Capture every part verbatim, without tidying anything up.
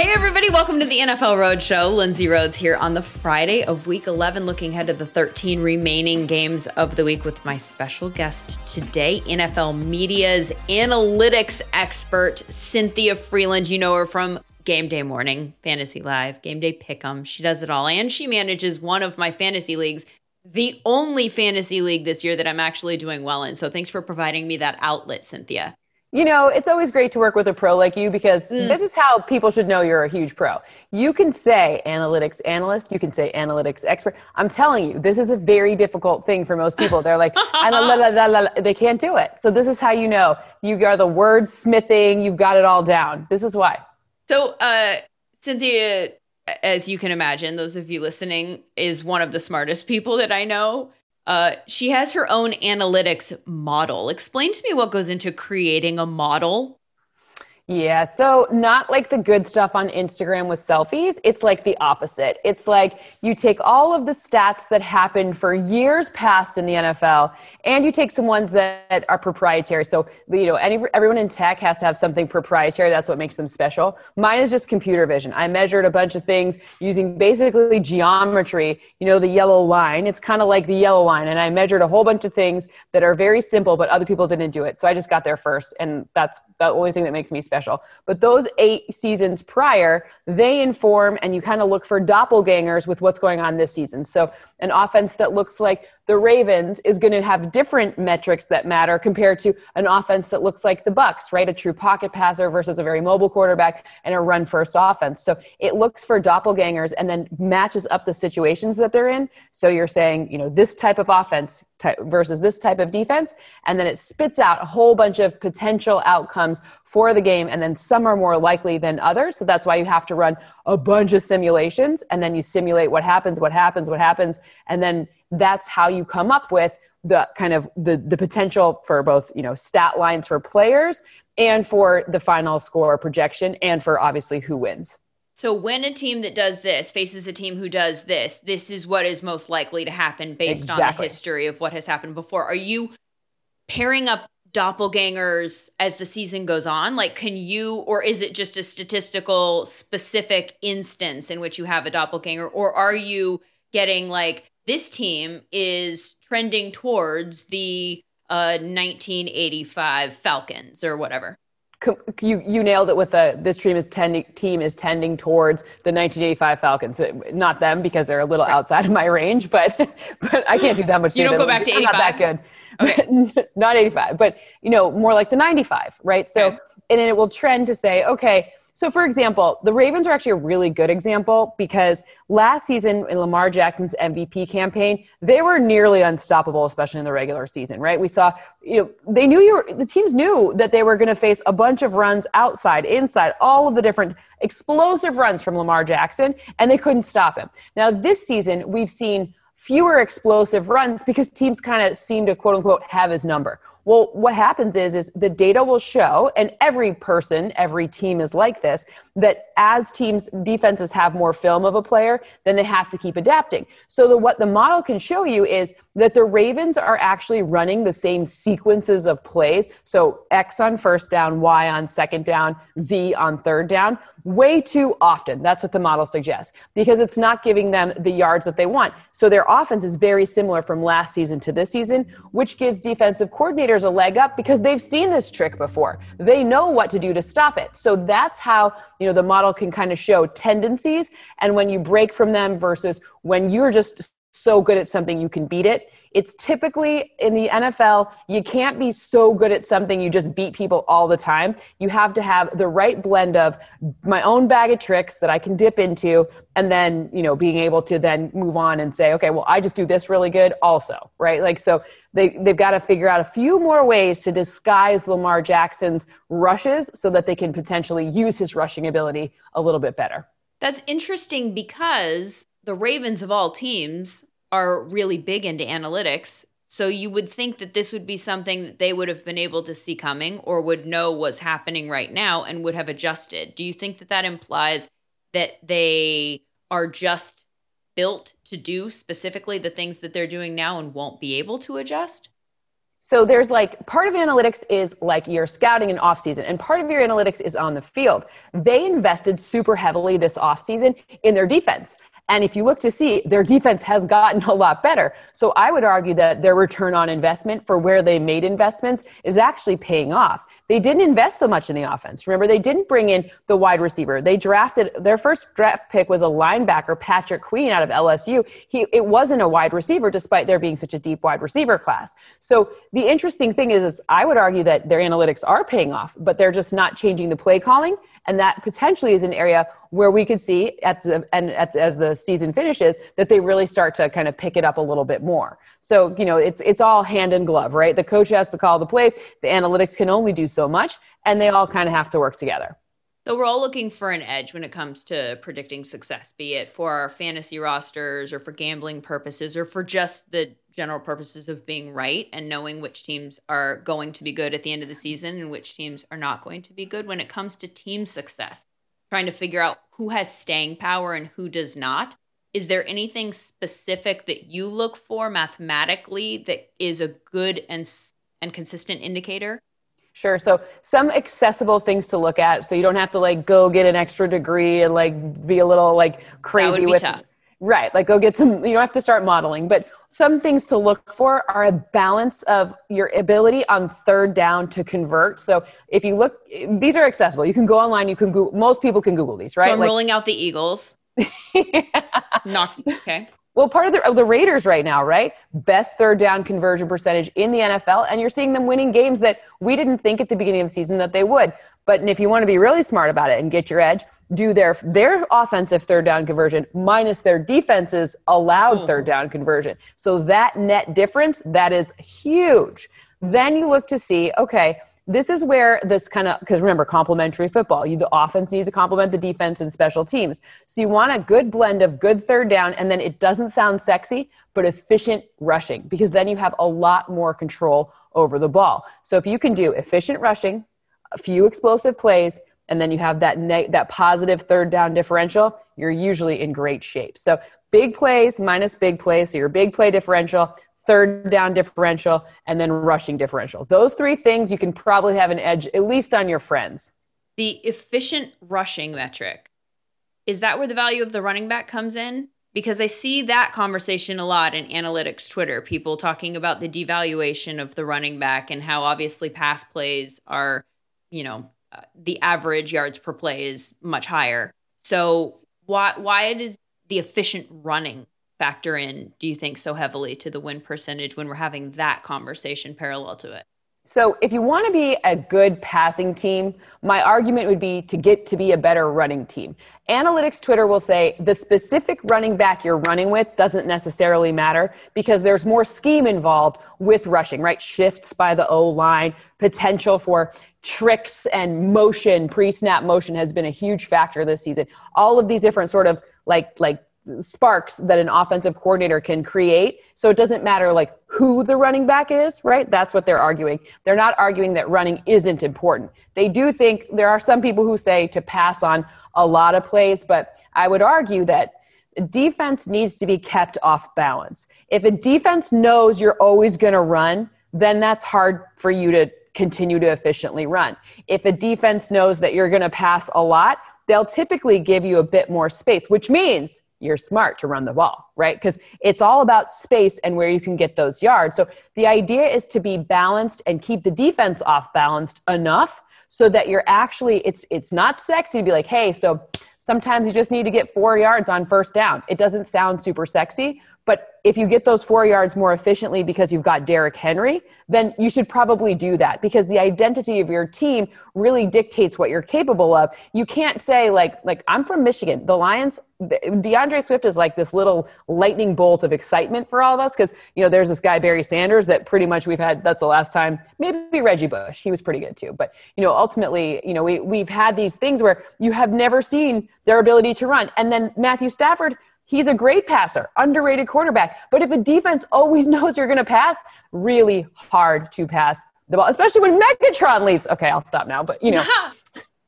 Hey everybody, welcome to the N F L Roadshow. Lindsay Rhodes here on the Friday of Week eleven, looking ahead to the thirteen remaining games of the week with my special guest today, N F L Media's analytics expert, Cynthia Frelund. You know her from Game Day Morning, Fantasy Live, Game Day Pick'em. She does it all, and she manages one of my fantasy leagues, the only fantasy league this year that I'm actually doing well in. So thanks for providing me that outlet, Cynthia. You know, it's always great to work with a pro like you because mm. this is how people should know you're a huge pro. You can say analytics analyst, you can say analytics expert. I'm telling you, this is a very difficult thing for most people. They're like, la, la, la, la, la. They can't do it. So this is how you know you are the word smithing. You've got it all down. This is why. So uh, Cynthia, as you can imagine, those of you listening, is one of the smartest people that I know. Uh, she has her own analytics model. Explain to me what goes into creating a model. Yeah, so not like the good stuff on Instagram with selfies. It's like the opposite. It's like you take all of the stats that happened for years past in the N F L, and you take some ones that are proprietary. So, you know, any, everyone in tech has to have something proprietary. That's what makes them special. Mine is just computer vision. I measured a bunch of things using basically geometry, you know, the yellow line. It's kind of like the yellow line. And I measured a whole bunch of things that are very simple, but other people didn't do it. So I just got there first. And that's the only thing that makes me special. But those eight seasons prior, they inform, and you kind of look for doppelgangers with what's going on this season. So an offense that looks like the Ravens is going to have different metrics that matter compared to an offense that looks like the Bucks, right? A true pocket passer versus a very mobile quarterback and a run-first offense. So it looks for doppelgangers and then matches up the situations that they're in. So you're saying, you know, this type of offense type versus this type of defense, and then it spits out a whole bunch of potential outcomes for the game, and then some are more likely than others. So that's why you have to run a bunch of simulations, and then you simulate what happens, what happens, what happens, and then that's how you come up with the kind of the the potential for both, you know, stat lines for players and for the final score projection and for obviously who wins. So when a team that does this faces a team who does this, this is what is most likely to happen based exactly. on the history of what has happened before. Are you pairing up doppelgangers as the season goes on? Like, can you, or is it just a statistical specific instance in which you have a doppelganger? Or are you getting like, this team is trending towards the uh, nineteen eighty-five Falcons or whatever? You you nailed it with the, this team is tending team is tending towards the nineteen eighty-five Falcons. Not them, because they're a little outside of my range, but but I can't do that much. You don't go back to eighty-five. I'm not that good. Okay. Not eighty-five, but you know, more like the ninety-five, right? So, okay. And then it will trend to say, okay, so for example, the Ravens are actually a really good example because last season in Lamar Jackson's M V P campaign, they were nearly unstoppable, especially in the regular season, right? We saw, you know, they knew you were, the teams knew that they were going to face a bunch of runs outside, inside, all of the different explosive runs from Lamar Jackson, and they couldn't stop him. Now this season, we've seen fewer explosive runs because teams kind of seem to, quote unquote, have his number. Well, what happens is, is the data will show, and every person, every team is like this, that as teams, defenses have more film of a player, then they have to keep adapting. So the, what the model can show you is that the Ravens are actually running the same sequences of plays. So X on first down, Y on second down, Z on third down, way too often. That's what the model suggests, because it's not giving them the yards that they want. So their offense is very similar from last season to this season, which gives defensive coordinators a leg up because they've seen this trick before. They know what to do to stop it. So that's how, you know, the model can kind of show tendencies and when you break from them versus when you're just so good at something you can beat it. It's typically in the N F L, you can't be so good at something you just beat people all the time. You have to have the right blend of my own bag of tricks that I can dip into and then, you know, being able to then move on and say, okay, well, I just do this really good also, right? Like, so they, they've got to figure out a few more ways to disguise Lamar Jackson's rushes so that they can potentially use his rushing ability a little bit better. That's interesting because the Ravens of all teams are really big into analytics. So you would think that this would be something that they would have been able to see coming or would know was happening right now and would have adjusted. Do you think that that implies that they are just built to do specifically the things that they're doing now and won't be able to adjust? So there's like, part of analytics is like your scouting and offseason, and part of your analytics is on the field. They invested super heavily this offseason in their defense. And if you look to see, their defense has gotten a lot better. So I would argue that their return on investment for where they made investments is actually paying off. They didn't invest so much in the offense. Remember, they didn't bring in the wide receiver. They drafted, their first draft pick was a linebacker, Patrick Queen, out of L S U. He, it wasn't a wide receiver, despite there being such a deep wide receiver class. So the interesting thing is, is I would argue that their analytics are paying off, but they're just not changing the play calling. And that potentially is an area where we could see, at the, and at, as the season finishes, that they really start to kind of pick it up a little bit more. So, you know, it's it's all hand in glove, right? The coach has to call the plays. The analytics can only do so much, and they all kind of have to work together. So we're all looking for an edge when it comes to predicting success, be it for our fantasy rosters or for gambling purposes or for just the general purposes of being right and knowing which teams are going to be good at the end of the season and which teams are not going to be good when it comes to team success. Trying to figure out who has staying power and who does not. Is there anything specific that you look for mathematically that is a good and and consistent indicator? Sure. So some accessible things to look at, so you don't have to like go get an extra degree and like be a little like crazy. That would be with tough. Right. Like go get some, you don't have to start modeling, but some things to look for are a balance of your ability on third down to convert. So if you look, these are accessible. You can go online. You can Google, most people can Google these, right? So I'm like, ruling out the Eagles. Yeah. Not okay. Well, part of the, of the Raiders right now, right? Best third down conversion percentage in the N F L. And you're seeing them winning games that we didn't think at the beginning of the season that they would. But if you want to be really smart about it and get your edge, do their their offensive third down conversion minus their defense's allowed oh. third down conversion. So that net difference, that is huge. Then you look to see, okay, this is where this kind of, because remember, complementary football. You, the offense needs to complement the defense and special teams. So you want a good blend of good third down, and then it doesn't sound sexy, but efficient rushing, because then you have a lot more control over the ball. So if you can do efficient rushing, a few explosive plays, and then you have that ne- that positive third down differential, you're usually in great shape. So big plays minus big plays, so your big play differential, third down differential, and then rushing differential. Those three things, you can probably have an edge, at least on your friends. The efficient rushing metric, is that where the value of the running back comes in? Because I see that conversation a lot in analytics Twitter, people talking about the devaluation of the running back and how obviously pass plays are, you know, uh, the average yards per play is much higher. So why why does the efficient running factor in, do you think, so heavily to the win percentage when we're having that conversation parallel to it? So if you want to be a good passing team, my argument would be to get to be a better running team. Analytics Twitter will say the specific running back you're running with doesn't necessarily matter because there's more scheme involved with rushing, right? Shifts by the O-line, potential for tricks and motion, pre-snap motion has been a huge factor this season. All of these different sort of like like sparks that an offensive coordinator can create. So it doesn't matter like who the running back is, right? That's what they're arguing. They're not arguing that running isn't important. They do think there are some people who say to pass on a lot of plays, but I would argue that defense needs to be kept off balance. If a defense knows you're always going to run, then that's hard for you to continue to efficiently run. If a defense knows that you're going to pass a lot, they'll typically give you a bit more space, which means you're smart to run the ball, right? Because it's all about space and where you can get those yards. So the idea is to be balanced and keep the defense off balanced enough so that you're actually, it's it's not sexy to be like, hey, so sometimes you just need to get four yards on first down. It doesn't sound super sexy, but if you get those four yards more efficiently because you've got Derrick Henry, then you should probably do that because the identity of your team really dictates what you're capable of. You can't say like, like I'm from Michigan, the Lions, DeAndre Swift is like this little lightning bolt of excitement for all of us because, you know, there's this guy, Barry Sanders, that pretty much we've had, that's the last time, maybe Reggie Bush, he was pretty good too. But, you know, ultimately, you know, we, we've had these things where you have never seen their ability to run. And then Matthew Stafford, he's a great passer, underrated quarterback. But if a defense always knows you're going to pass, really hard to pass the ball, especially when Megatron leaves. Okay, I'll stop now, but you know.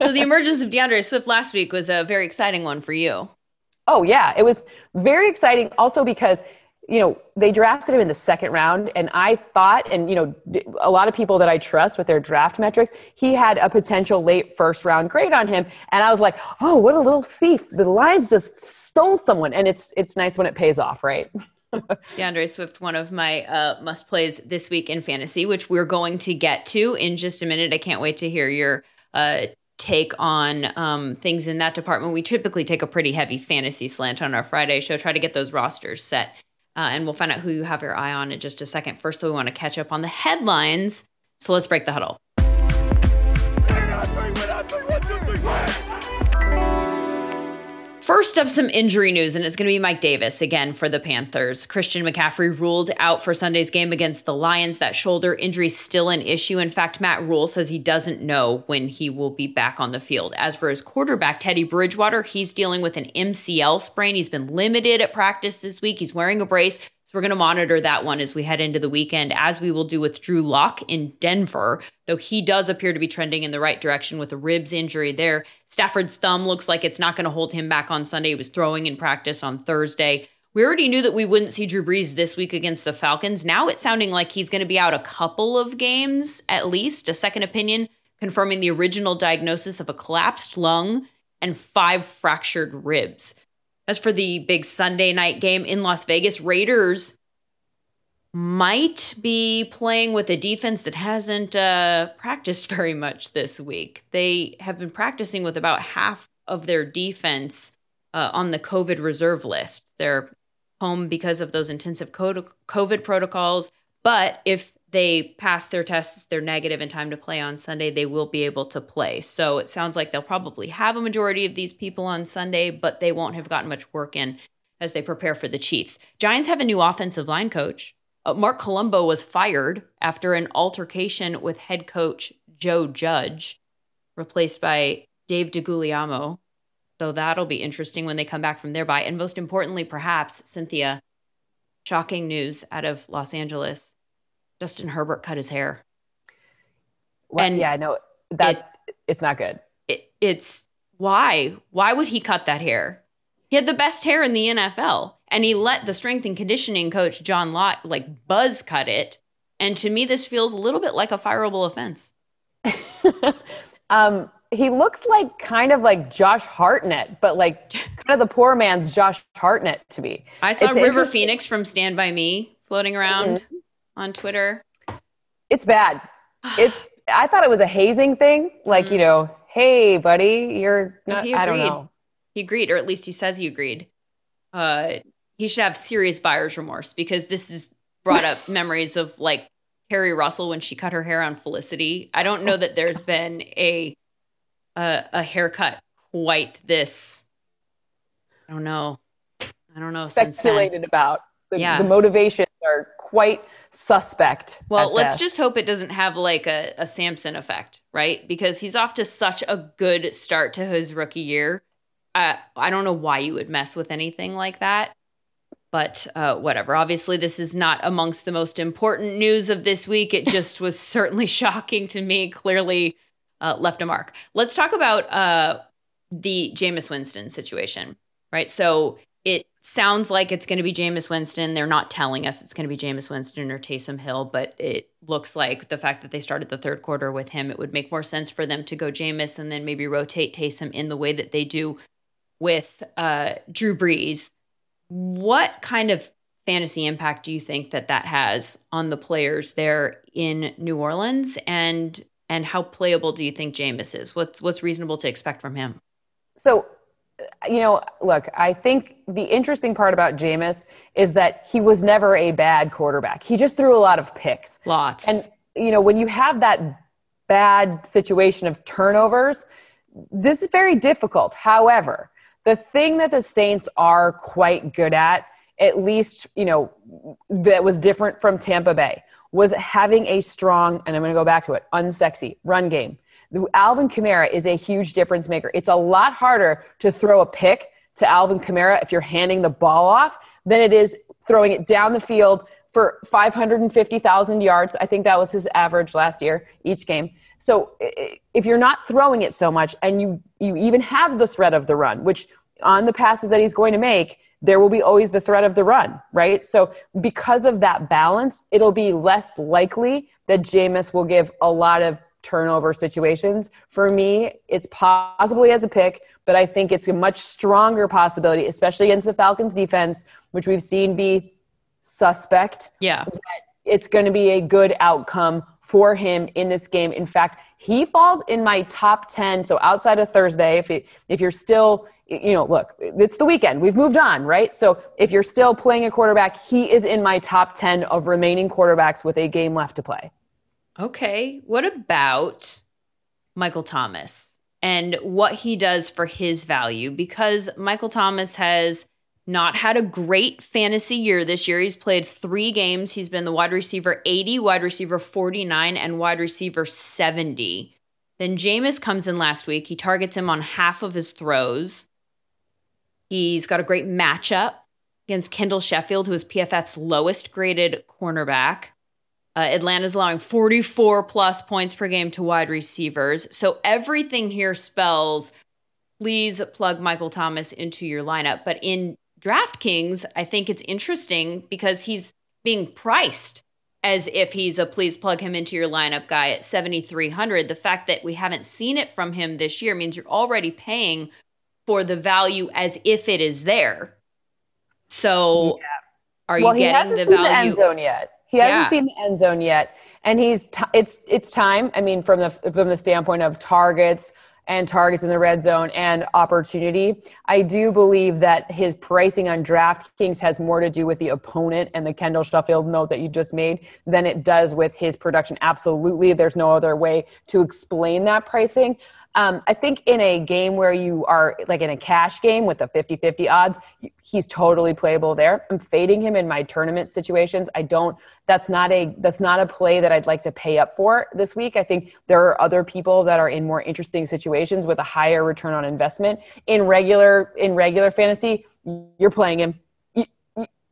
So the emergence of DeAndre Swift last week was a very exciting one for you. Oh yeah, it was very exciting also because you know, they drafted him in the second round, and I thought, and, you know, a lot of people that I trust with their draft metrics, he had a potential late first round grade on him. And I was like, oh, what a little thief. The Lions just stole someone. And it's, it's nice when it pays off, right? DeAndre Swift, one of my uh, must plays this week in fantasy, which we're going to get to in just a minute. I can't wait to hear your uh, take on um, things in that department. We typically take a pretty heavy fantasy slant on our Friday show, try to get those rosters set. Uh, and we'll find out who you have your eye on in just a second. First, though, we want to catch up on the headlines. So let's break the huddle. First up, some injury news, and it's going to be Mike Davis again for the Panthers. Christian McCaffrey ruled out for Sunday's game against the Lions. That shoulder injury is still an issue. In fact, Matt Rule says he doesn't know when he will be back on the field. As for his quarterback, Teddy Bridgewater, he's dealing with an M C L sprain. He's been limited at practice this week. He's wearing a brace. So we're going to monitor that one as we head into the weekend, as we will do with Drew Lock in Denver, though he does appear to be trending in the right direction with a ribs injury there. Stafford's thumb looks like it's not going to hold him back on Sunday. He was throwing in practice on Thursday. We already knew that we wouldn't see Drew Brees this week against the Falcons. Now it's sounding like he's going to be out a couple of games, at least. A second opinion confirming the original diagnosis of a collapsed lung and five fractured ribs. As for the big Sunday night game in Las Vegas, Raiders might be playing with a defense that hasn't uh, practiced very much this week. They have been practicing with about half of their defense uh, on the COVID reserve list. They're home because of those intensive COVID protocols. But if they pass their tests, they're negative in time to play on Sunday, they will be able to play. So it sounds like they'll probably have a majority of these people on Sunday, but they won't have gotten much work in as they prepare for the Chiefs. Giants have a new offensive line coach. Uh, Mark Colombo was fired after an altercation with head coach Joe Judge, replaced by Dave DeGuglielmo. So that'll be interesting when they come back from their bye. And most importantly, perhaps, Cynthia, shocking news out of Los Angeles. Justin Herbert cut his hair. Well, and yeah, no, that it, it's not good. It, it's why? Why would he cut that hair? He had the best hair in the N F L, and he let the strength and conditioning coach John Lott like buzz cut it. And to me, this feels a little bit like a fireable offense. um, he looks like kind of like Josh Hartnett, but like kind of the poor man's Josh Hartnett to me. I saw it's River Phoenix from Stand By Me floating around. Mm-hmm. On Twitter. It's bad. It's, I thought it was a hazing thing. Like, mm-hmm. you know, hey buddy, you're not, no, I don't know. He agreed, or at least he says he agreed. Uh, he should have serious buyer's remorse, because this is brought up memories of like Carrie Russell when she cut her hair on Felicity. I don't know that there's been a, a, a haircut quite this, I don't know. I don't know. Speculated about the, yeah. the motivations are quite suspect. Well, let's best. just hope it doesn't have like a, a Samson effect, right? Because he's off to such a good start to his rookie year. Uh, I don't know why you would mess with anything like that, but uh, whatever. Obviously, this is not amongst the most important news of this week. It just was certainly shocking to me. Clearly uh, left a mark. Let's talk about uh, the Jameis Winston situation, right? So it sounds like it's going to be Jameis Winston. They're not telling us it's going to be Jameis Winston or Taysom Hill, but it looks like the fact that they started the third quarter with him, it would make more sense for them to go Jameis and then maybe rotate Taysom in the way that they do with uh, Drew Brees. What kind of fantasy impact do you think that that has on the players there in New Orleans, and and how playable do you think Jameis is? What's what's reasonable to expect from him? So, you know, look, I think the interesting part about Jameis is that he was never a bad quarterback. He just threw a lot of picks. Lots. And, you know, when you have that bad situation of turnovers, this is very difficult. However, the thing that the Saints are quite good at, at least, you know, that was different from Tampa Bay, was having a strong, and I'm going to go back to it, unsexy run game. Alvin Kamara is a huge difference maker. It's a lot harder to throw a pick to Alvin Kamara if you're handing the ball off than it is throwing it down the field for five hundred fifty thousand yards. I think that was his average last year, each game. So if you're not throwing it so much, and you, you even have the threat of the run, which on the passes that he's going to make, there will be always the threat of the run, right? So because of that balance, it'll be less likely that Jameis will give a lot of turnover situations. For me, it's possibly as a pick, but I think it's a much stronger possibility, especially against the Falcons defense, which we've seen be suspect. Yeah. That it's going to be a good outcome for him in this game. In fact, he falls in my top ten. So outside of Thursday, if it, if you're still, you know, look, it's the weekend. We've moved on, right? So if you're still playing a quarterback, he is in my top ten of remaining quarterbacks with a game left to play. Okay. What about Michael Thomas and what he does for his value? Because Michael Thomas has not had a great fantasy year this year. He's played three games. He's been the wide receiver eighty, wide receiver forty-nine, and wide receiver seventy. Then Jameis comes in last week. He targets him on half of his throws. He's got a great matchup against Kendall Sheffield, who is P F F's lowest graded cornerback. Uh, Atlanta's allowing forty-four plus points per game to wide receivers. So everything here spells, please plug Michael Thomas into your lineup. But in DraftKings, I think it's interesting because he's being priced as if he's a please plug him into your lineup guy at seventy-three hundred. The fact that we haven't seen it from him this year means you're already paying for the value as if it is there. So yeah. are well, you getting the value? Well, he hasn't seen the end zone yet. He hasn't yeah. seen the end zone yet, and he's t- it's it's time. I mean, from the from the standpoint of targets and targets in the red zone and opportunity, I do believe that his pricing on DraftKings has more to do with the opponent and the Kendall Sheffield note that you just made than it does with his production. Absolutely, there's no other way to explain that pricing. Um, I think in a game where you are like in a cash game with the fifty-fifty odds, he's totally playable there. I'm fading him in my tournament situations. I don't, that's not a, that's not a play that I'd like to pay up for this week. I think there are other people that are in more interesting situations with a higher return on investment in regular, in regular fantasy. You're playing him.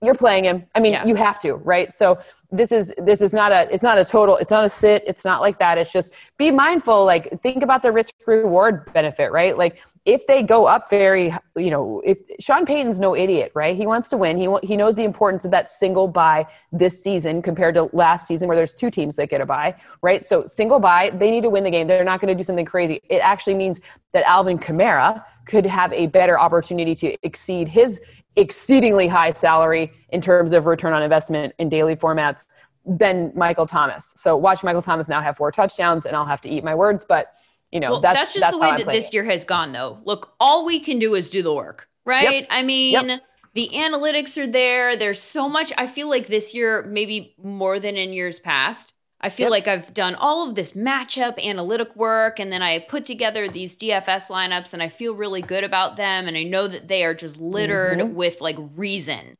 You're playing him. I mean, yeah. you have to, right? So this is, this is not a, it's not a total, it's not a sit. It's not like that. It's just be mindful. Like think about the risk reward benefit, right? Like if they go up very, you know, if Sean Payton's no idiot, right? He wants to win. He he knows the importance of that single bye this season compared to last season where there's two teams that get a bye, right? So single bye, they need to win the game. They're not going to do something crazy. It actually means that Alvin Kamara could have a better opportunity to exceed his exceedingly high salary in terms of return on investment in daily formats than Michael Thomas. So watch Michael Thomas now have four touchdowns and I'll have to eat my words, but you know, well, that's, that's just that's the way that this it. year has gone though. Look, all we can do is do the work, right? Yep. I mean, yep. the analytics are there. There's so much. I feel like this year, maybe more than in years past, I feel yep. like I've done all of this matchup analytic work and then I put together these D F S lineups and I feel really good about them and I know that they are just littered mm-hmm. with like reason.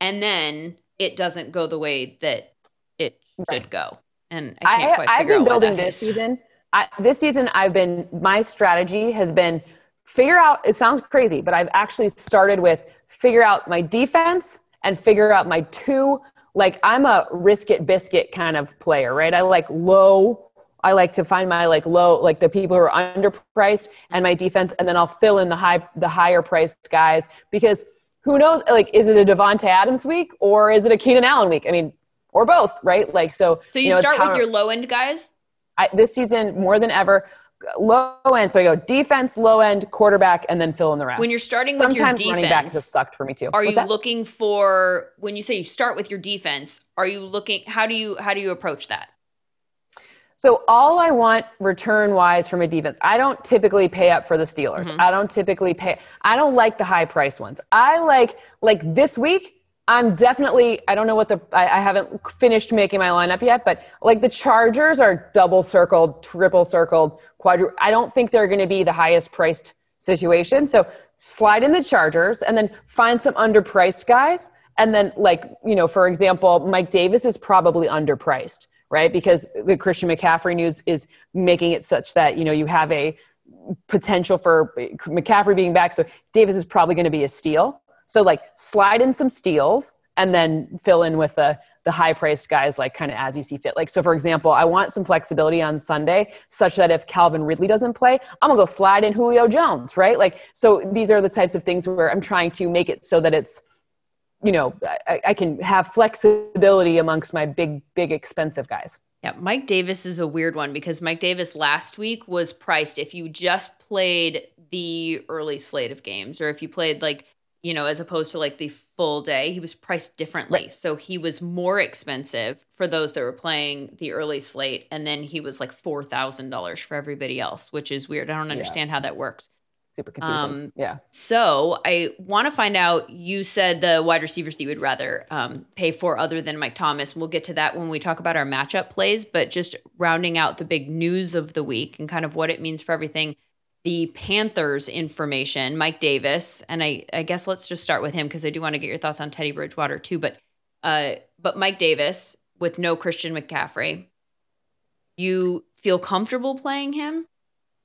And then it doesn't go the way that it right. should go. And I can't I, quite I've figure out what that is. I've been building this season. I, this season I've been – my strategy has been figure out – it sounds crazy, but I've actually started with figure out my defense and figure out my two – like I'm a risk it biscuit kind of player, right? I like low. I like to find my like low, like the people who are underpriced and my defense, and then I'll fill in the high, the higher priced guys because who knows? Like, is it a Devontae Adams week or is it a Keenan Allen week? I mean, or both, right? Like, so. So you, you know, start with your low end guys. I, this season more than ever, low end. So I go defense, low end, quarterback, and then fill in the rest. When you're starting Sometimes with your defense, running backs have sucked for me too. Are What's you that? looking for when you say you start with your defense? Are you looking? How do you how do you approach that? So all I want return wise from a defense, I don't typically pay up for the Steelers. Mm-hmm. I don't typically pay. I don't like the high priced ones. I like like this week. I'm definitely, I don't know what the, I, I haven't finished making my lineup yet, but like the Chargers are double circled, triple circled, quadru. I don't think they're going to be the highest priced situation. So slide in the Chargers and then find some underpriced guys. And then like, you know, for example, Mike Davis is probably underpriced, right? Because the Christian McCaffrey news is making it such that, you know, you have a potential for McCaffrey being back. So Davis is probably going to be a steal. So like slide in some steals and then fill in with a the high-priced guys, like, kind of as you see fit. Like, so for example, I want some flexibility on Sunday such that if Calvin Ridley doesn't play, I'm going to go slide in Julio Jones, right? Like, so these are the types of things where I'm trying to make it so that it's, you know, I, I can have flexibility amongst my big, big expensive guys. Yeah, Mike Davis is a weird one because Mike Davis last week was priced if you just played the early slate of games or if you played like, you know, as opposed to like the full day, he was priced differently. Right. So he was more expensive for those that were playing the early slate. And then he was like four thousand dollars for everybody else, which is weird. I don't understand yeah. how that works. Super confusing. Um, yeah. So I want to find out, you said the wide receivers that you would rather um, pay for other than Mike Thomas. We'll get to that when we talk about our matchup plays, but just rounding out the big news of the week and kind of what it means for everything. The Panthers information, Mike Davis, and I, I guess let's just start with him because I do want to get your thoughts on Teddy Bridgewater too, but uh, but Mike Davis with no Christian McCaffrey, you feel comfortable playing him?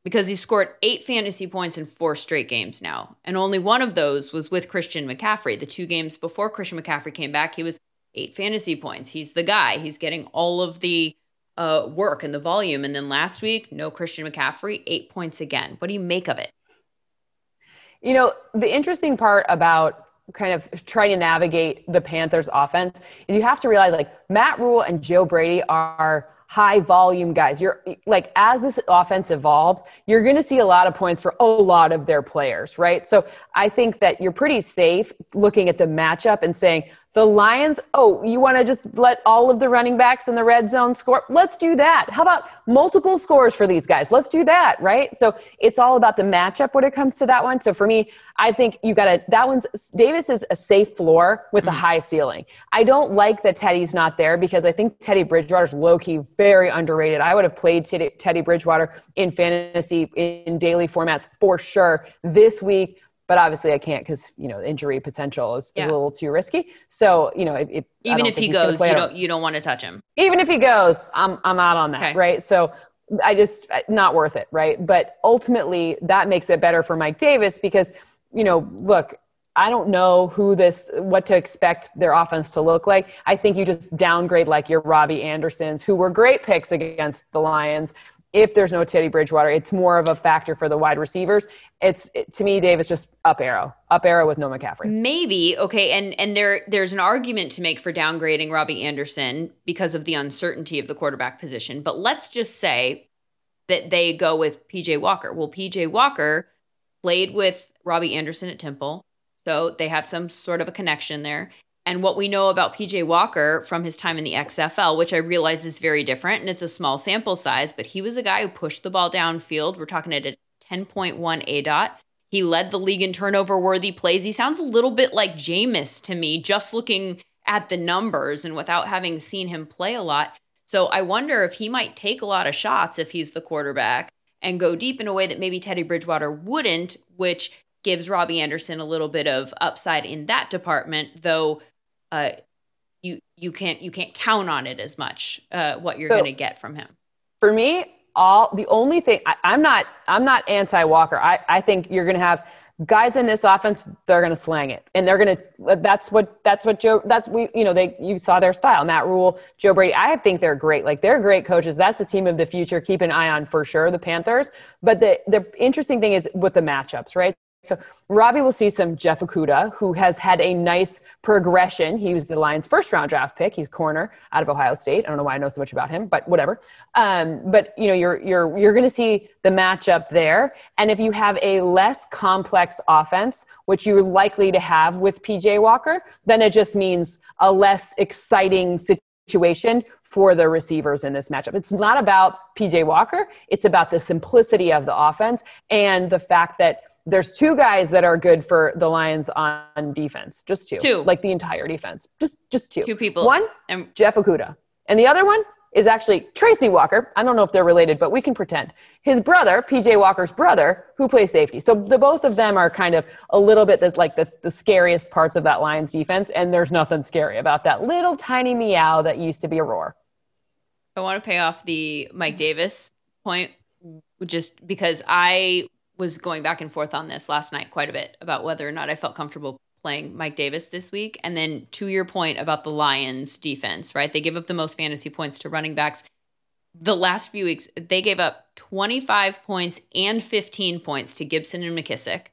Because he scored eight fantasy points in four straight games now. And only one of those was with Christian McCaffrey. The two games before Christian McCaffrey came back, he was eight fantasy points. He's the guy. He's getting all of the uh, work and the volume. And then last week, no Christian McCaffrey, eight points again. What do you make of it? You know, the interesting part about kind of trying to navigate the Panthers offense is you have to realize, like, Matt Rule and Joe Brady are high volume guys. You're like, as this offense evolves, you're going to see a lot of points for a lot of their players, right? So I think that you're pretty safe looking at the matchup and saying the Lions, oh, you want to just let all of the running backs in the red zone score? Let's do that. How about multiple scores for these guys? Let's do that, right? So it's all about the matchup when it comes to that one. So for me, I think you got to, that one's, Davis is a safe floor with a high ceiling. I don't like that Teddy's not there because I think Teddy Bridgewater's low-key very underrated. I would have played Teddy, Teddy Bridgewater in fantasy, in daily formats for sure this week. But obviously I can't because, you know, injury potential is, yeah. is a little too risky. So, you know, it, even if he goes, you don't, you don't want to touch him. Even if he goes, I'm I'm out on that, okay. right? So I just, not worth it, right? But ultimately that makes it better for Mike Davis because, you know, look, I don't know who this, what to expect their offense to look like. I think you just downgrade like your Robbie Andersons, who were great picks against the Lions. If there's no Teddy Bridgewater, it's more of a factor for the wide receivers. It's it, to me, Davis, just up arrow, up arrow with no McCaffrey. Maybe. Okay. And, and there, there's an argument to make for downgrading Robbie Anderson because of the uncertainty of the quarterback position. But let's just say that they go with P J Walker. Well, P J Walker played with Robbie Anderson at Temple. So they have some sort of a connection there. And what we know about P J Walker from his time in the X F L, which I realize is very different, and it's a small sample size, but he was a guy who pushed the ball downfield. We're talking at a ten point one A DOT. He led the league in turnover-worthy plays. He sounds a little bit like Jameis to me, just looking at the numbers and without having seen him play a lot. So I wonder if he might take a lot of shots if he's the quarterback and go deep in a way that maybe Teddy Bridgewater wouldn't, which gives Robbie Anderson a little bit of upside in that department, though. Uh, you you can't you can't count on it as much uh, what you're so, going to get from him. For me, all the only thing I, I'm not I'm not anti Walker. I, I think you're going to have guys in this offense. They're going to slang it, and they're going to. That's what that's what Joe. That's we you know they you saw their style. Matt Rule, Joe Brady. I think they're great. Like, they're great coaches. That's a team of the future. Keep an eye on for sure the Panthers. But the the interesting thing is with the matchups, right? So Robbie will see some Jeff Okudah, who has had a nice progression. He was the Lions' first-round draft pick. He's corner out of Ohio State. I don't know why I know so much about him, but whatever. Um, but you know, you're you're you're going to see the matchup there. And if you have a less complex offense, which you're likely to have with P J Walker, then it just means a less exciting situation for the receivers in this matchup. It's not about P J Walker. It's about the simplicity of the offense and the fact that there's two guys that are good for the Lions on defense. Just two. Two. Like the entire defense. Just just two. Two people. One, and- Jeff Okudah. And the other one is actually Tracy Walker. I don't know if they're related, but we can pretend. His brother, P J Walker's brother, who plays safety. So the both of them are kind of a little bit the, like the, the scariest parts of that Lions defense, and there's nothing scary about that little tiny meow that used to be a roar. I want to pay off the Mike Davis point just because I – was going back and forth on this last night quite a bit about whether or not I felt comfortable playing Mike Davis this week. And then to your point about the Lions defense, right? They give up the most fantasy points to running backs. The last few weeks, they gave up twenty-five points and fifteen points to Gibson and McKissick.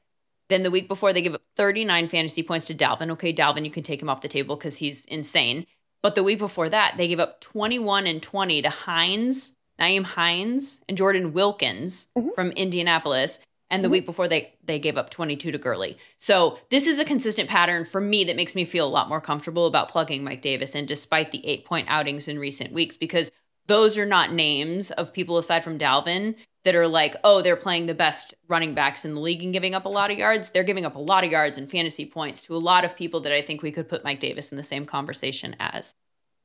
Then the week before, they give up thirty-nine fantasy points to Dalvin. Okay, Dalvin, you can take him off the table because he's insane. But the week before that, they gave up twenty-one and twenty to Hines, Nyheim Hines, and Jordan Wilkins mm-hmm. from Indianapolis. And the mm-hmm. week before, they, they gave up twenty-two to Gurley. So this is a consistent pattern for me that makes me feel a lot more comfortable about plugging Mike Davis in, despite the eight-point outings in recent weeks, because those are not names of people aside from Dalvin that are like, oh, they're playing the best running backs in the league and giving up a lot of yards. They're giving up a lot of yards and fantasy points to a lot of people that I think we could put Mike Davis in the same conversation as.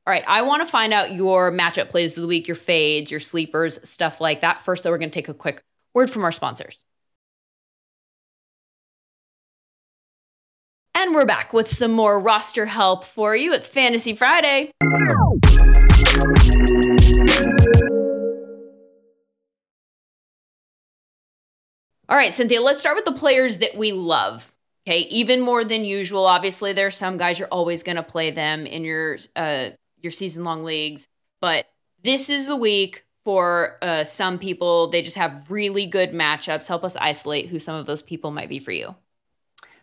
All right, I want to find out your matchup plays of the week, your fades, your sleepers, stuff like that. First, though, we're going to take a quick word from our sponsors. And we're back with some more roster help for you. It's Fantasy Friday. All right, Cynthia, let's start with the players that we love, okay? Even more than usual. Obviously, there are some guys you're always going to play them in your uh, your season-long leagues. But this is the week for uh, some people. They just have really good matchups. Help us isolate who some of those people might be for you.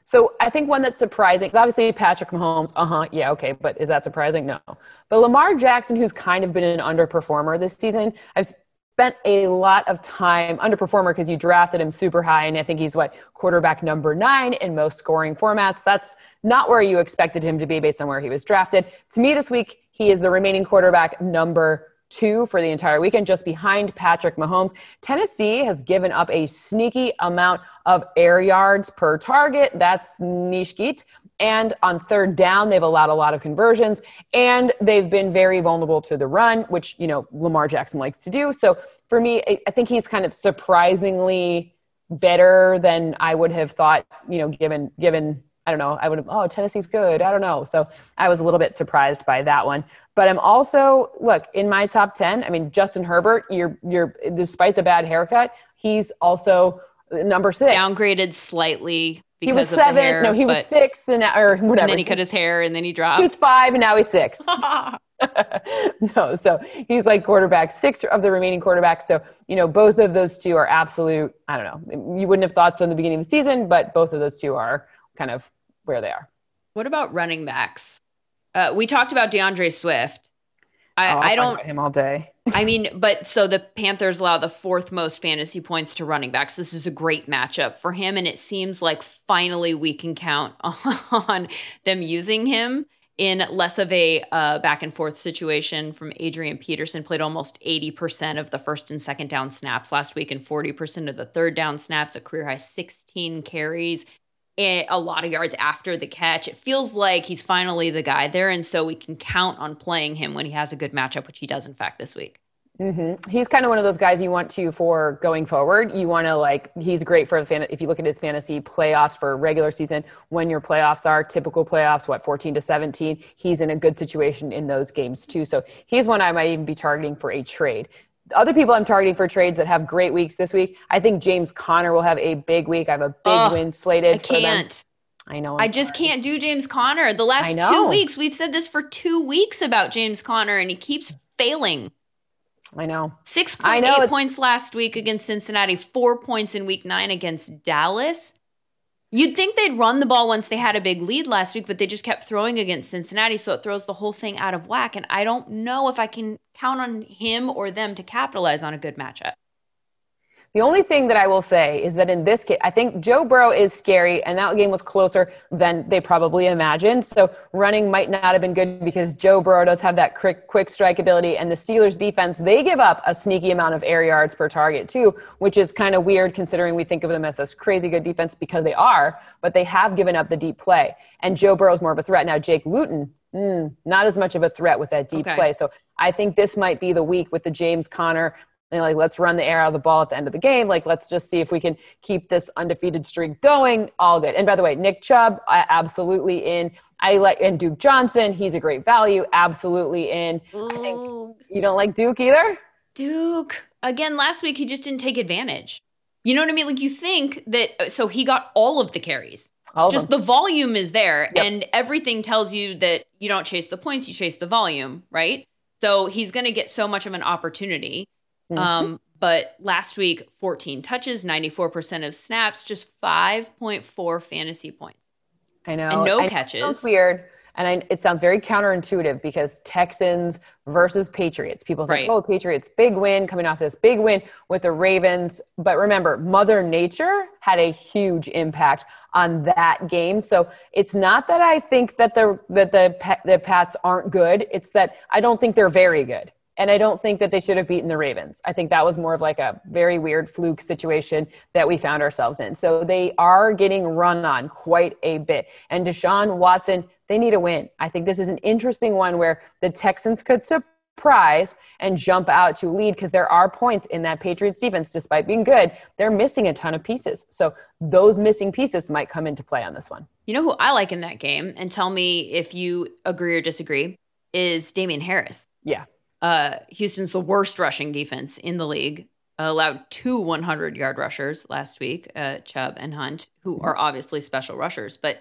So I think one that's surprising is obviously Patrick Mahomes. Uh-huh, yeah, okay, but is that surprising? No. But Lamar Jackson, who's kind of been an underperformer this season, I've spent a lot of time underperformer because you drafted him super high, and I think he's, what, quarterback number nine in most scoring formats. That's not where you expected him to be based on where he was drafted. To me this week, he is the remaining quarterback number two for the entire weekend, just behind Patrick Mahomes. Tennessee has given up a sneaky amount of air yards per target. That's nishkit. And on third down, they've allowed a lot of conversions, and they've been very vulnerable to the run, which, you know, Lamar Jackson likes to do. So for me, I think he's kind of surprisingly better than I would have thought, you know, given, given, I don't know, I would have, oh, Tennessee's good. I don't know. So I was a little bit surprised by that one. But I'm also, look, in my top ten, I mean, Justin Herbert, you're, you're, despite the bad haircut, he's also number six. Downgraded slightly. Because he was seven. Of the hair, no, he was six, and or whatever. And then he cut his hair, and then he dropped. He was five, and now he's six. No, so he's like quarterback six of the remaining quarterbacks. So you know, both of those two are absolute. I don't know. You wouldn't have thought so in the beginning of the season, but both of those two are kind of where they are. What about running backs? Uh, we talked about DeAndre Swift. I, oh, I don't about him all day. I mean, but so the Panthers allow the fourth most fantasy points to running backs. This is a great matchup for him. And it seems like finally we can count on them using him in less of a uh, back and forth situation from Adrian Peterson. Played almost eighty percent of the first and second down snaps last week and forty percent of the third down snaps, a career high sixteen carries. It, a lot of yards after the catch. It feels like he's finally the guy there, and so we can count on playing him when he has a good matchup, which he does, in fact, this week. Mm-hmm. He's kind of one of those guys you want to for going forward. You want to, like, he's great for, fan- if you look at his fantasy playoffs for regular season, when your playoffs are, typical playoffs, what, fourteen to seventeen, he's in a good situation in those games, too. So he's one I might even be targeting for a trade. Other people I'm targeting for trades that have great weeks this week. I think James Conner will have a big week. I have a big Ugh, win slated. I can't. For them. I know. I'm I just sorry. can't do James Conner. The last two weeks, we've said this for two weeks about James Conner, and he keeps failing. I know. six point eight points last week against Cincinnati, four points in week nine against Dallas. You'd think they'd run the ball once they had a big lead last week, but they just kept throwing against Cincinnati, so it throws the whole thing out of whack. And I don't know if I can count on him or them to capitalize on a good matchup. The only thing that I will say is that in this case, I think Joe Burrow is scary, and that game was closer than they probably imagined. So running might not have been good because Joe Burrow does have that quick, quick strike ability, and the Steelers defense, they give up a sneaky amount of air yards per target too, which is kind of weird considering we think of them as this crazy good defense because they are, but they have given up the deep play. And Joe Burrow's more of a threat. Now, Jake Luton, mm, not as much of a threat with that deep okay. play. So I think this might be the week with the James Conner. And like, let's run the air out of the ball at the end of the game. Like, let's just see if we can keep this undefeated streak going. All good. And by the way, Nick Chubb, absolutely in. I like, and Duke Johnson, he's a great value. Absolutely in. Ooh. I think you don't like Duke either? Duke. Again, last week, he just didn't take advantage. You know what I mean? Like, you think that, so he got all of the carries. All just the volume is there, yep. and everything tells you that you don't chase the points, you chase the volume, right? So he's going to get so much of an opportunity. Mm-hmm. Um, but last week, fourteen touches, ninety-four percent of snaps, just five point four fantasy points. I know. And no I catches. Know it sounds weird. And I, it sounds very counterintuitive because Texans versus Patriots. People think, right. oh, Patriots, big win, coming off this big win with the Ravens. But remember, Mother Nature had a huge impact on that game. So it's not that I think that the that the, the Pats aren't good. It's that I don't think they're very good. And I don't think that they should have beaten the Ravens. I think that was more of like a very weird fluke situation that we found ourselves in. So they are getting run on quite a bit. And Deshaun Watson, they need a win. I think this is an interesting one where the Texans could surprise and jump out to lead because there are points in that Patriots defense. Despite being good, they're missing a ton of pieces. So those missing pieces might come into play on this one. You know who I like in that game, and tell me if you agree or disagree, is Damian Harris. Yeah. Uh, Houston's the worst rushing defense in the league, uh, allowed two hundred-yard rushers last week, uh, Chubb and Hunt, who are obviously special rushers. But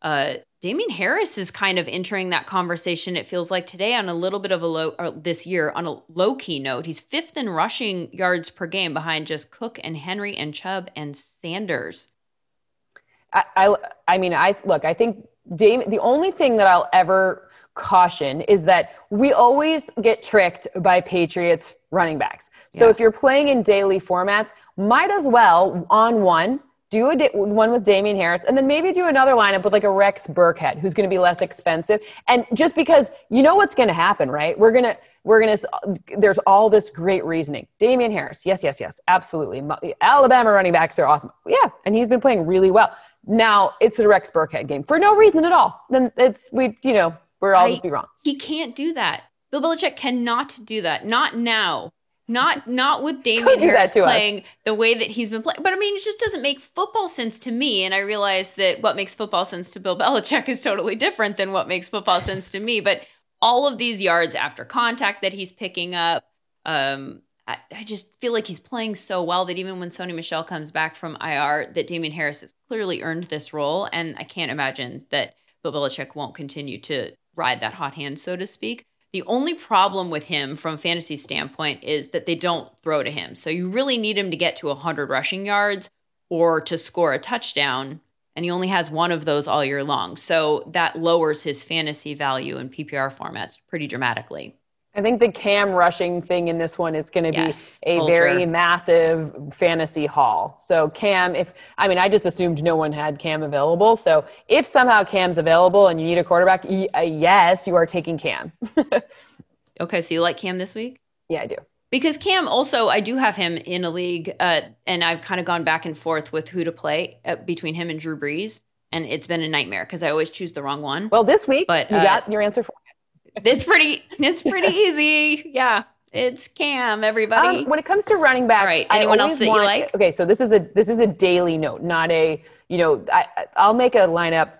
uh, Damian Harris is kind of entering that conversation, it feels like today, on a little bit of a low, or this year, on a low-key note. He's fifth in rushing yards per game behind just Cook and Henry and Chubb and Sanders. I, I, I mean, I look, I think Dame, the only thing that I'll ever – caution is that we always get tricked by Patriots running backs. So yeah. if you're playing in daily formats, might as well on one, do a da- one with Damian Harris, and then maybe do another lineup with like a Rex Burkhead, who's going to be less expensive. And just because you know what's going to happen, right? We're going to, we're going to, there's all this great reasoning. Damian Harris. Yes, yes, yes. Absolutely. Alabama running backs are awesome. Yeah. And he's been playing really well. Now it's the Rex Burkhead game for no reason at all. Then it's, we, you know, We're all I, just be wrong. He can't do that. Bill Belichick cannot do that. Not now. Not not with Damian Harris playing us. The way that he's been playing. But, I mean, it just doesn't make football sense to me. And I realize that what makes football sense to Bill Belichick is totally different than what makes football sense to me. But all of these yards after contact that he's picking up, um, I, I just feel like he's playing so well that even when Sony Michel comes back from I R, that Damian Harris has clearly earned this role. And I can't imagine that Bill Belichick won't continue to ride that hot hand, so to speak. The only problem with him from a fantasy standpoint is that they don't throw to him. So you really need him to get to one hundred rushing yards or to score a touchdown, and he only has one of those all year long. So that lowers his fantasy value in P P R formats pretty dramatically. I think the Cam rushing thing in this one is going to yes, be a Bulger. very massive fantasy haul. So Cam, if I mean, I just assumed no one had Cam available. So if somehow Cam's available and you need a quarterback, yes, you are taking Cam. Okay, so you like Cam this week? Yeah, I do. Because Cam also, I do have him in a league, uh, and I've kind of gone back and forth with who to play uh, between him and Drew Brees, and it's been a nightmare because I always choose the wrong one. Well, this week, but, you uh, got your answer for me. It's pretty It's pretty easy. Yeah, it's Cam, everybody. Um, when it comes to running backs, all right, anyone else that want, you like? Okay, so this is a this is a daily note, not a, you know, I, I'll make a lineup.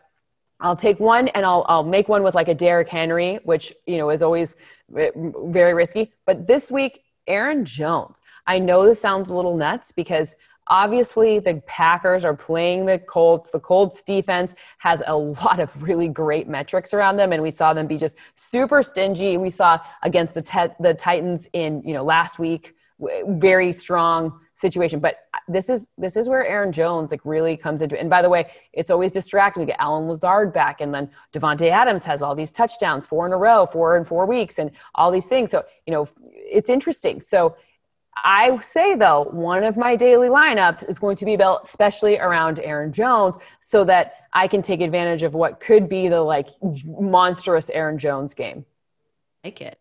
I'll take one and I'll I'll make one with like a Derrick Henry, which, you know, is always very risky. But this week, Aaron Jones. I know this sounds a little nuts because obviously, the Packers are playing the Colts. The Colts defense has a lot of really great metrics around them, and we saw them be just super stingy. We saw against the te- the Titans in, you know, last week, very strong situation. But this is this is where Aaron Jones like really comes into it. And by the way, it's always distracting. We get Alan Lazard back, and then Devontae Adams has all these touchdowns, four in a row, four in four weeks, and all these things. So, you know, it's interesting. So I say, though, one of my daily lineups is going to be built especially around Aaron Jones so that I can take advantage of what could be the, like, monstrous Aaron Jones game. I like it.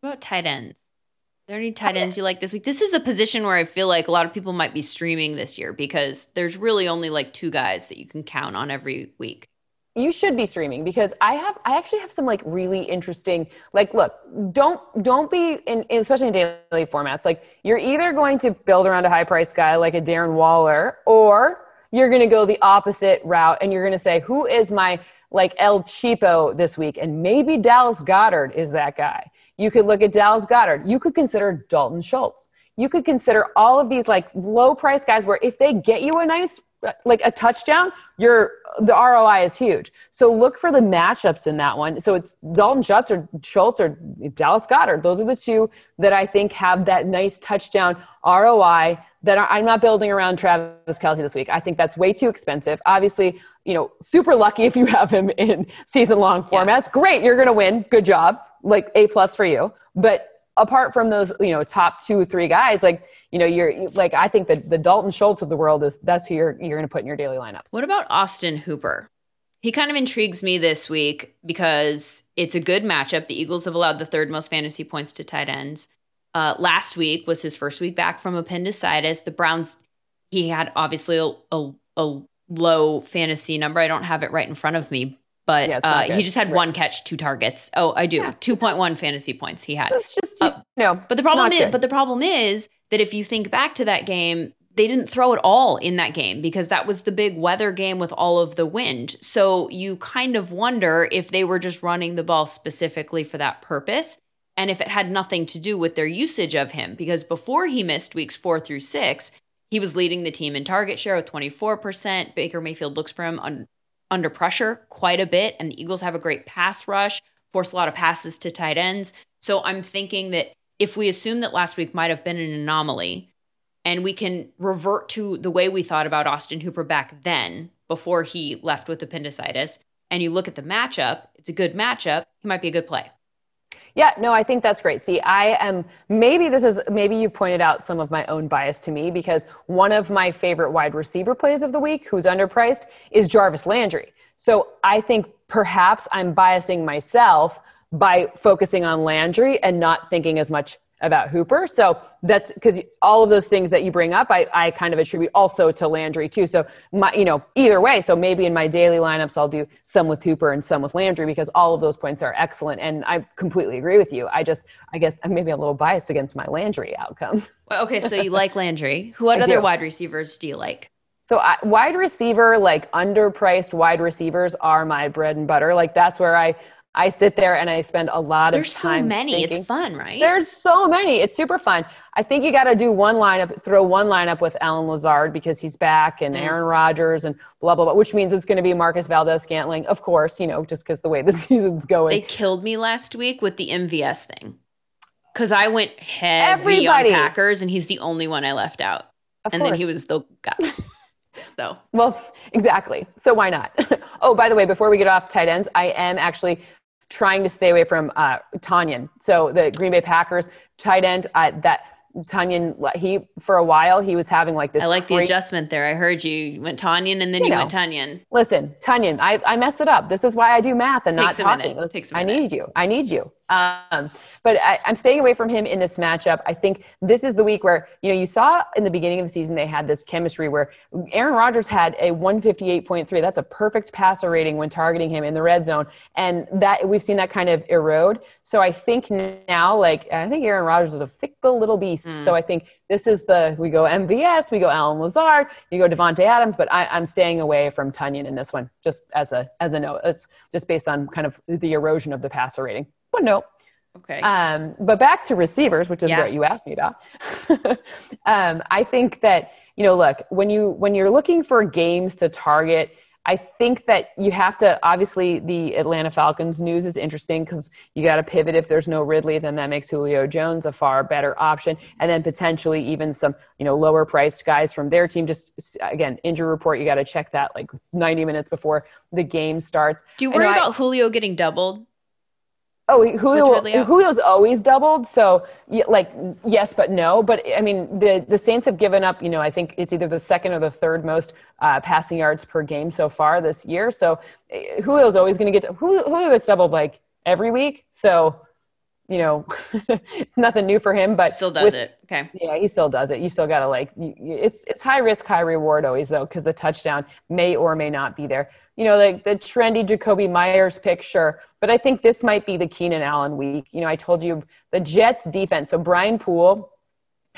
What about tight ends? Are there any tight ends you like this week? This is a position where I feel like a lot of people might be streaming this year because there's really only, like, two guys that you can count on every week. You should be streaming because I have, I actually have some like really interesting, like, look, don't, don't be in, especially in daily formats. Like you're either going to build around a high price guy like a Darren Waller, or you're going to go the opposite route. And you're going to say, who is my like El Cheapo this week? And maybe Dallas Goedert is that guy. You could look at Dallas Goedert. You could consider Dalton Schultz. You could consider all of these like low price guys where if they get you a nice like a touchdown, you're the R O I is huge. So look for the matchups in that one. So it's Dalton Schultz or Schultz or Dallas Goedert. Those are the two that I think have that nice touchdown R O I that I'm not building around Travis Kelce this week. I think that's way too expensive. Obviously, you know, super lucky if you have him in season long formats. Yeah. Great. You're going to win. Good job. Like A plus for you. But apart from those, you know, top two, three guys, like, you know, you're like, I think that the Dalton Schultz of the world is that's who you're, you're going to put in your daily lineups. What about Austin Hooper? He kind of intrigues me this week because it's a good matchup. The Eagles have allowed the third most fantasy points to tight ends. Uh, last week was his first week back from appendicitis. The Browns, he had obviously a, a, a low fantasy number. I don't have it right in front of me, but yeah, uh, he just had right. one catch, two targets. Oh, I do. Yeah. two point one fantasy points he had. That's just, uh, no, but the problem is, good. but the problem is that if you think back to that game, they didn't throw it all in that game because that was the big weather game with all of the wind. So you kind of wonder if they were just running the ball specifically for that purpose and if it had nothing to do with their usage of him, because before he missed weeks four through six, he was leading the team in target share with twenty-four percent. Baker Mayfield looks for him on under pressure quite a bit, and the Eagles have a great pass rush, force a lot of passes to tight ends. So I'm thinking that if we assume that last week might have been an anomaly and we can revert to the way we thought about Austin Hooper back then before he left with appendicitis, and you look at the matchup, it's a good matchup, he might be a good play. Yeah, no, I think that's great. See, I am, maybe this is, maybe you've pointed out some of my own bias to me because one of my favorite wide receiver plays of the week, who's underpriced, is Jarvis Landry. So I think perhaps I'm biasing myself by focusing on Landry and not thinking as much about Hooper. So that's because all of those things that you bring up, I, I kind of attribute also to Landry too. So my, you know, either way. So maybe in my daily lineups, I'll do some with Hooper and some with Landry because all of those points are excellent. And I completely agree with you. I just, I guess maybe I'm a little biased against my Landry outcome. Well, okay. So you like Landry. Who, what I other do. Wide receivers do you like? So I, wide receiver, like underpriced wide receivers are my bread and butter. Like that's where I, I sit there and I spend a lot There's of time. There's so many. Thinking. It's fun, right? There's so many. It's super fun. I think you got to do one lineup, throw one lineup with Allen Lazard because he's back and mm. Aaron Rodgers and blah, blah, blah, which means it's going to be Marcus Valdes-Scantling. Of course, you know, just because the way the season's going. They killed me last week with the M V S thing because I went heavy Everybody. on Packers and he's the only one I left out. Of and course. Then he was the guy. So. Well, exactly. So why not? Oh, by the way, before we get off tight ends, I am actually – trying to stay away from uh, Tonyan. So the Green Bay Packers tight end, uh, that Tonyan, he, for a while, he was having like this. I like cra- the adjustment there. I heard you, you went Tonyan and then you, you know, went Tonyan. Listen, Tonyan, I, I messed it up. This is why I do math and Takes not talking. Takes I need you. I need you. Um, but I, I'm staying away from him in this matchup. I think this is the week where, you know, you saw in the beginning of the season, they had this chemistry where Aaron Rodgers had a one fifty-eight point three. That's a perfect passer rating when targeting him in the red zone. And that we've seen that kind of erode. So I think now, like, I think Aaron Rodgers is a fickle little beast. Mm. So I think this is the, we go M V S, we go Allen Lazard, you go Devontae Adams, but I, I'm staying away from Tonyan in this one, just as a, as a note. It's just based on kind of the erosion of the passer rating. Well, no. Okay. Um, but back to receivers, which is yeah. what you asked me about. um, I think that, you know, look, when you, when you're looking for games to target, I think that you have to, obviously the Atlanta Falcons news is interesting because you got to pivot. If there's no Ridley, then that makes Julio Jones a far better option. And then potentially even some, you know, lower priced guys from their team. Just again, injury report, you got to check that like ninety minutes before the game starts. Do you worry about I, Julio getting doubled? Oh, Julio, Julio's always doubled. So, like, yes, but no. But, I mean, the, the Saints have given up, you know, I think it's either the second or the third most uh, passing yards per game so far this year. So, Julio's always going to get – Julio gets doubled, like, every week. So, you know, it's nothing new for him. But still does with, it. Okay. Yeah, he still does it. You still got to, like – it's it's high risk, high reward always, though, because the touchdown may or may not be there. You know, like the trendy Jacoby Myers pick, sure. But I think this might be the Keenan Allen week. You know, I told you the Jets defense. So Brian Poole,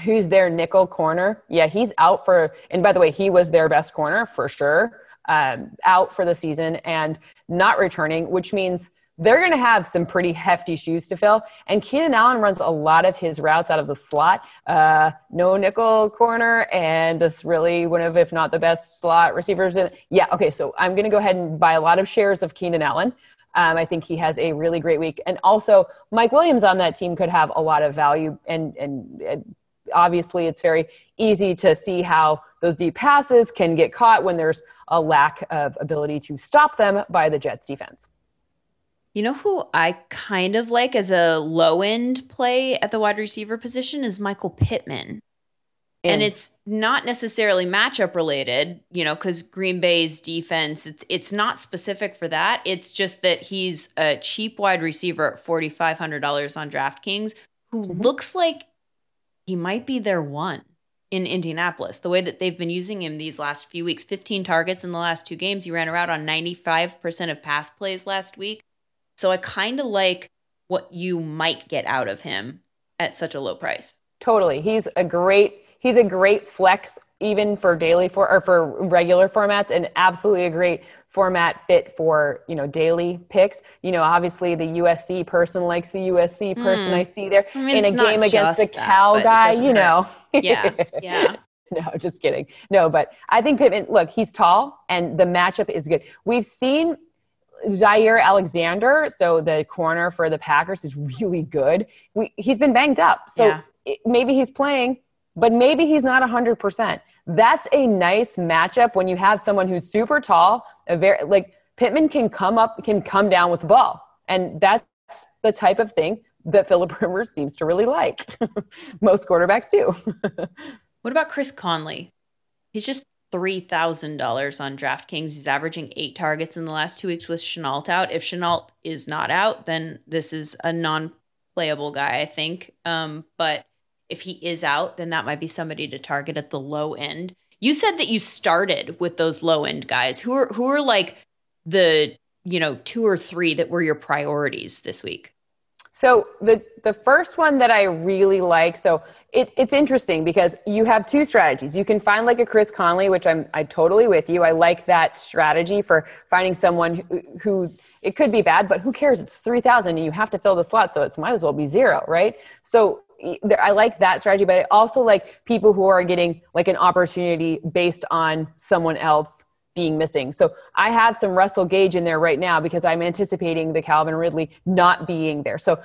who's their nickel corner. Yeah, he's out for, and by the way, he was their best corner for sure. Um, out for the season and not returning, which means they're going to have some pretty hefty shoes to fill. And Keenan Allen runs a lot of his routes out of the slot. Uh, no nickel corner, and this really one of, if not the best slot receivers. In, yeah, okay, so I'm going to go ahead and buy a lot of shares of Keenan Allen. Um, I think he has a really great week. And also, Mike Williams on that team could have a lot of value. And, and, and obviously, it's very easy to see how those deep passes can get caught when there's a lack of ability to stop them by the Jets defense. You know who I kind of like as a low-end play at the wide receiver position is Michael Pittman. And, and it's not necessarily matchup related, you know, because Green Bay's defense, it's it's not specific for that. It's just that he's a cheap wide receiver at four thousand five hundred dollars on DraftKings who looks like he might be their one in Indianapolis. The way that they've been using him these last few weeks, fifteen targets in the last two games. He ran around on ninety-five percent of pass plays last week. So I kind of like what you might get out of him at such a low price. Totally. He's a great... He's a great flex, even for daily for or for regular formats, and absolutely a great format fit for, you know, daily picks. You know, obviously the U S C person likes the U S C person mm. I see there I mean, in a game against a Cal that, guy. You hurt. know, yeah, yeah. No, just kidding. No, but I think Pittman. Look, he's tall, and the matchup is good. We've seen Jair Alexander, so the corner for the Packers, is really good. We, he's been banged up, so yeah. it, maybe he's playing. But maybe he's not one hundred percent. That's a nice matchup when you have someone who's super tall. A very like Pittman can come up, can come down with the ball, and that's the type of thing that Philip Rivers seems to really like. Most quarterbacks do. What about Chris Conley? He's just three thousand dollars on DraftKings. He's averaging eight targets in the last two weeks with Shenault out. If Shenault is not out, then this is a non-playable guy, I think. Um, but if he is out, then that might be somebody to target at the low end. You said that you started with those low end guys. Who are who are like the, you know, two or three that were your priorities this week? So the the first one that I really like, so it, it's interesting because you have two strategies. You can find like a Chris Conley, which I'm I totally with you. I like that strategy for finding someone who, who it could be bad, but who cares? It's three thousand and you have to fill the slot, so it might as well be zero, right? So I like that strategy, but I also like people who are getting like an opportunity based on someone else being missing. So I have some Russell Gage in there right now because I'm anticipating the Calvin Ridley not being there. So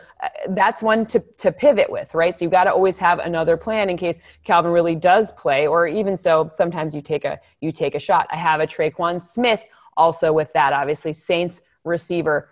that's one to, to pivot with, right? So you've got to always have another plan in case Calvin Ridley does play, or even so, sometimes you take a, you take a shot. I have a Traquan Smith also with that, obviously Saints receiver.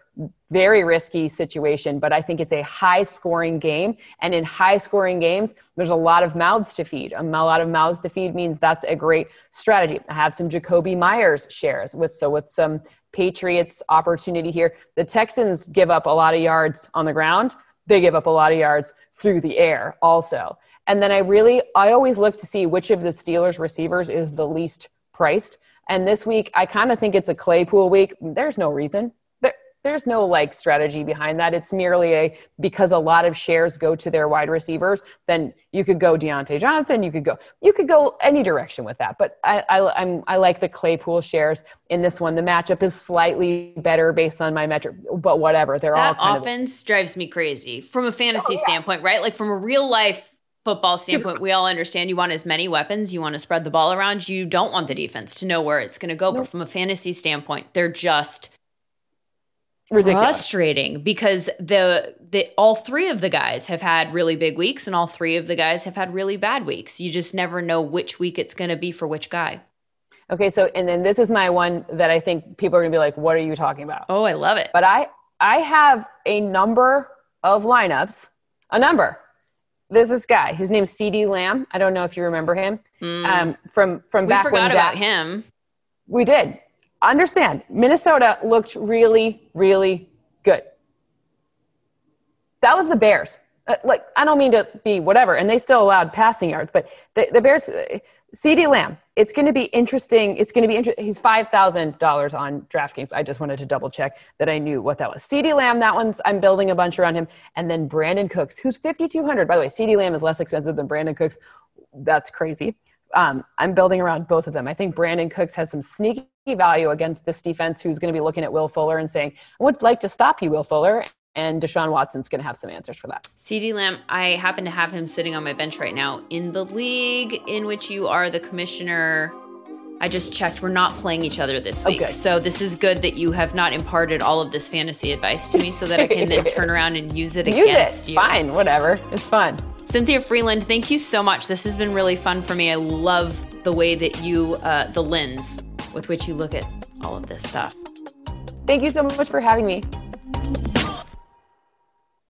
Very risky situation, but I think it's a high-scoring game. And in high-scoring games, there's a lot of mouths to feed. A lot of mouths to feed means that's a great strategy. I have some Jacoby Myers shares, with so with some Patriots opportunity here. The Texans give up a lot of yards on the ground. They give up a lot of yards through the air also. And then I really, I always look to see which of the Steelers receivers is the least priced. And this week, I kind of think it's a Claypool week. There's no reason. There's no like strategy behind that. It's merely a, because a lot of shares go to their wide receivers, then you could go Deontay Johnson, you could go, you could go any direction with that. But I, I, I'm, I like the Claypool shares in this one. The matchup is slightly better based on my metric, but whatever. They're that all kind of. That offense drives me crazy from a fantasy oh, yeah. standpoint, right? Like from a real life football standpoint, we all understand you want as many weapons, you want to spread the ball around. You don't want the defense to know where it's going to go. Nope. But from a fantasy standpoint, they're just ridiculous. Frustrating because the the all three of the guys have had really big weeks and all three of the guys have had really bad weeks. You just never know which week it's going to be for which guy. Okay, so and then this is my one that I think people are going to be like, what are you talking about? Oh, I love it. But I I have a number of lineups, a number. There's this guy. His name's CeeDee Lamb. I don't know if you remember him mm. um, from from we back when. We forgot about da- him. We did. Understand, Minnesota looked really, really good. That was the Bears. Uh, like, I don't mean to be whatever, and they still allowed passing yards, but the, the Bears, uh, CeeDee Lamb, it's going to be interesting. It's going to be interesting. He's five thousand dollars on DraftKings. I just wanted to double check that I knew what that was. CeeDee Lamb, that one's, I'm building a bunch around him. And then Brandon Cooks, who's fifty-two hundred. By the way, CeeDee Lamb is less expensive than Brandon Cooks. That's crazy. Um, I'm building around both of them. I think Brandon Cooks has some sneaky value against this defense who's going to be looking at Will Fuller and saying, I would like to stop you, Will Fuller. And Deshaun Watson's going to have some answers for that. CeeDee Lamb, I happen to have him sitting on my bench right now in the league in which you are the commissioner. I just checked. We're not playing each other this week. Okay. So this is good that you have not imparted all of this fantasy advice to me so that I can then turn around and use it use against it. you. Fine, whatever. It's fun. Cynthia Frelund, thank you so much. This has been really fun for me. I love the way that you, uh, the lens with which you look at all of this stuff. Thank you so much for having me.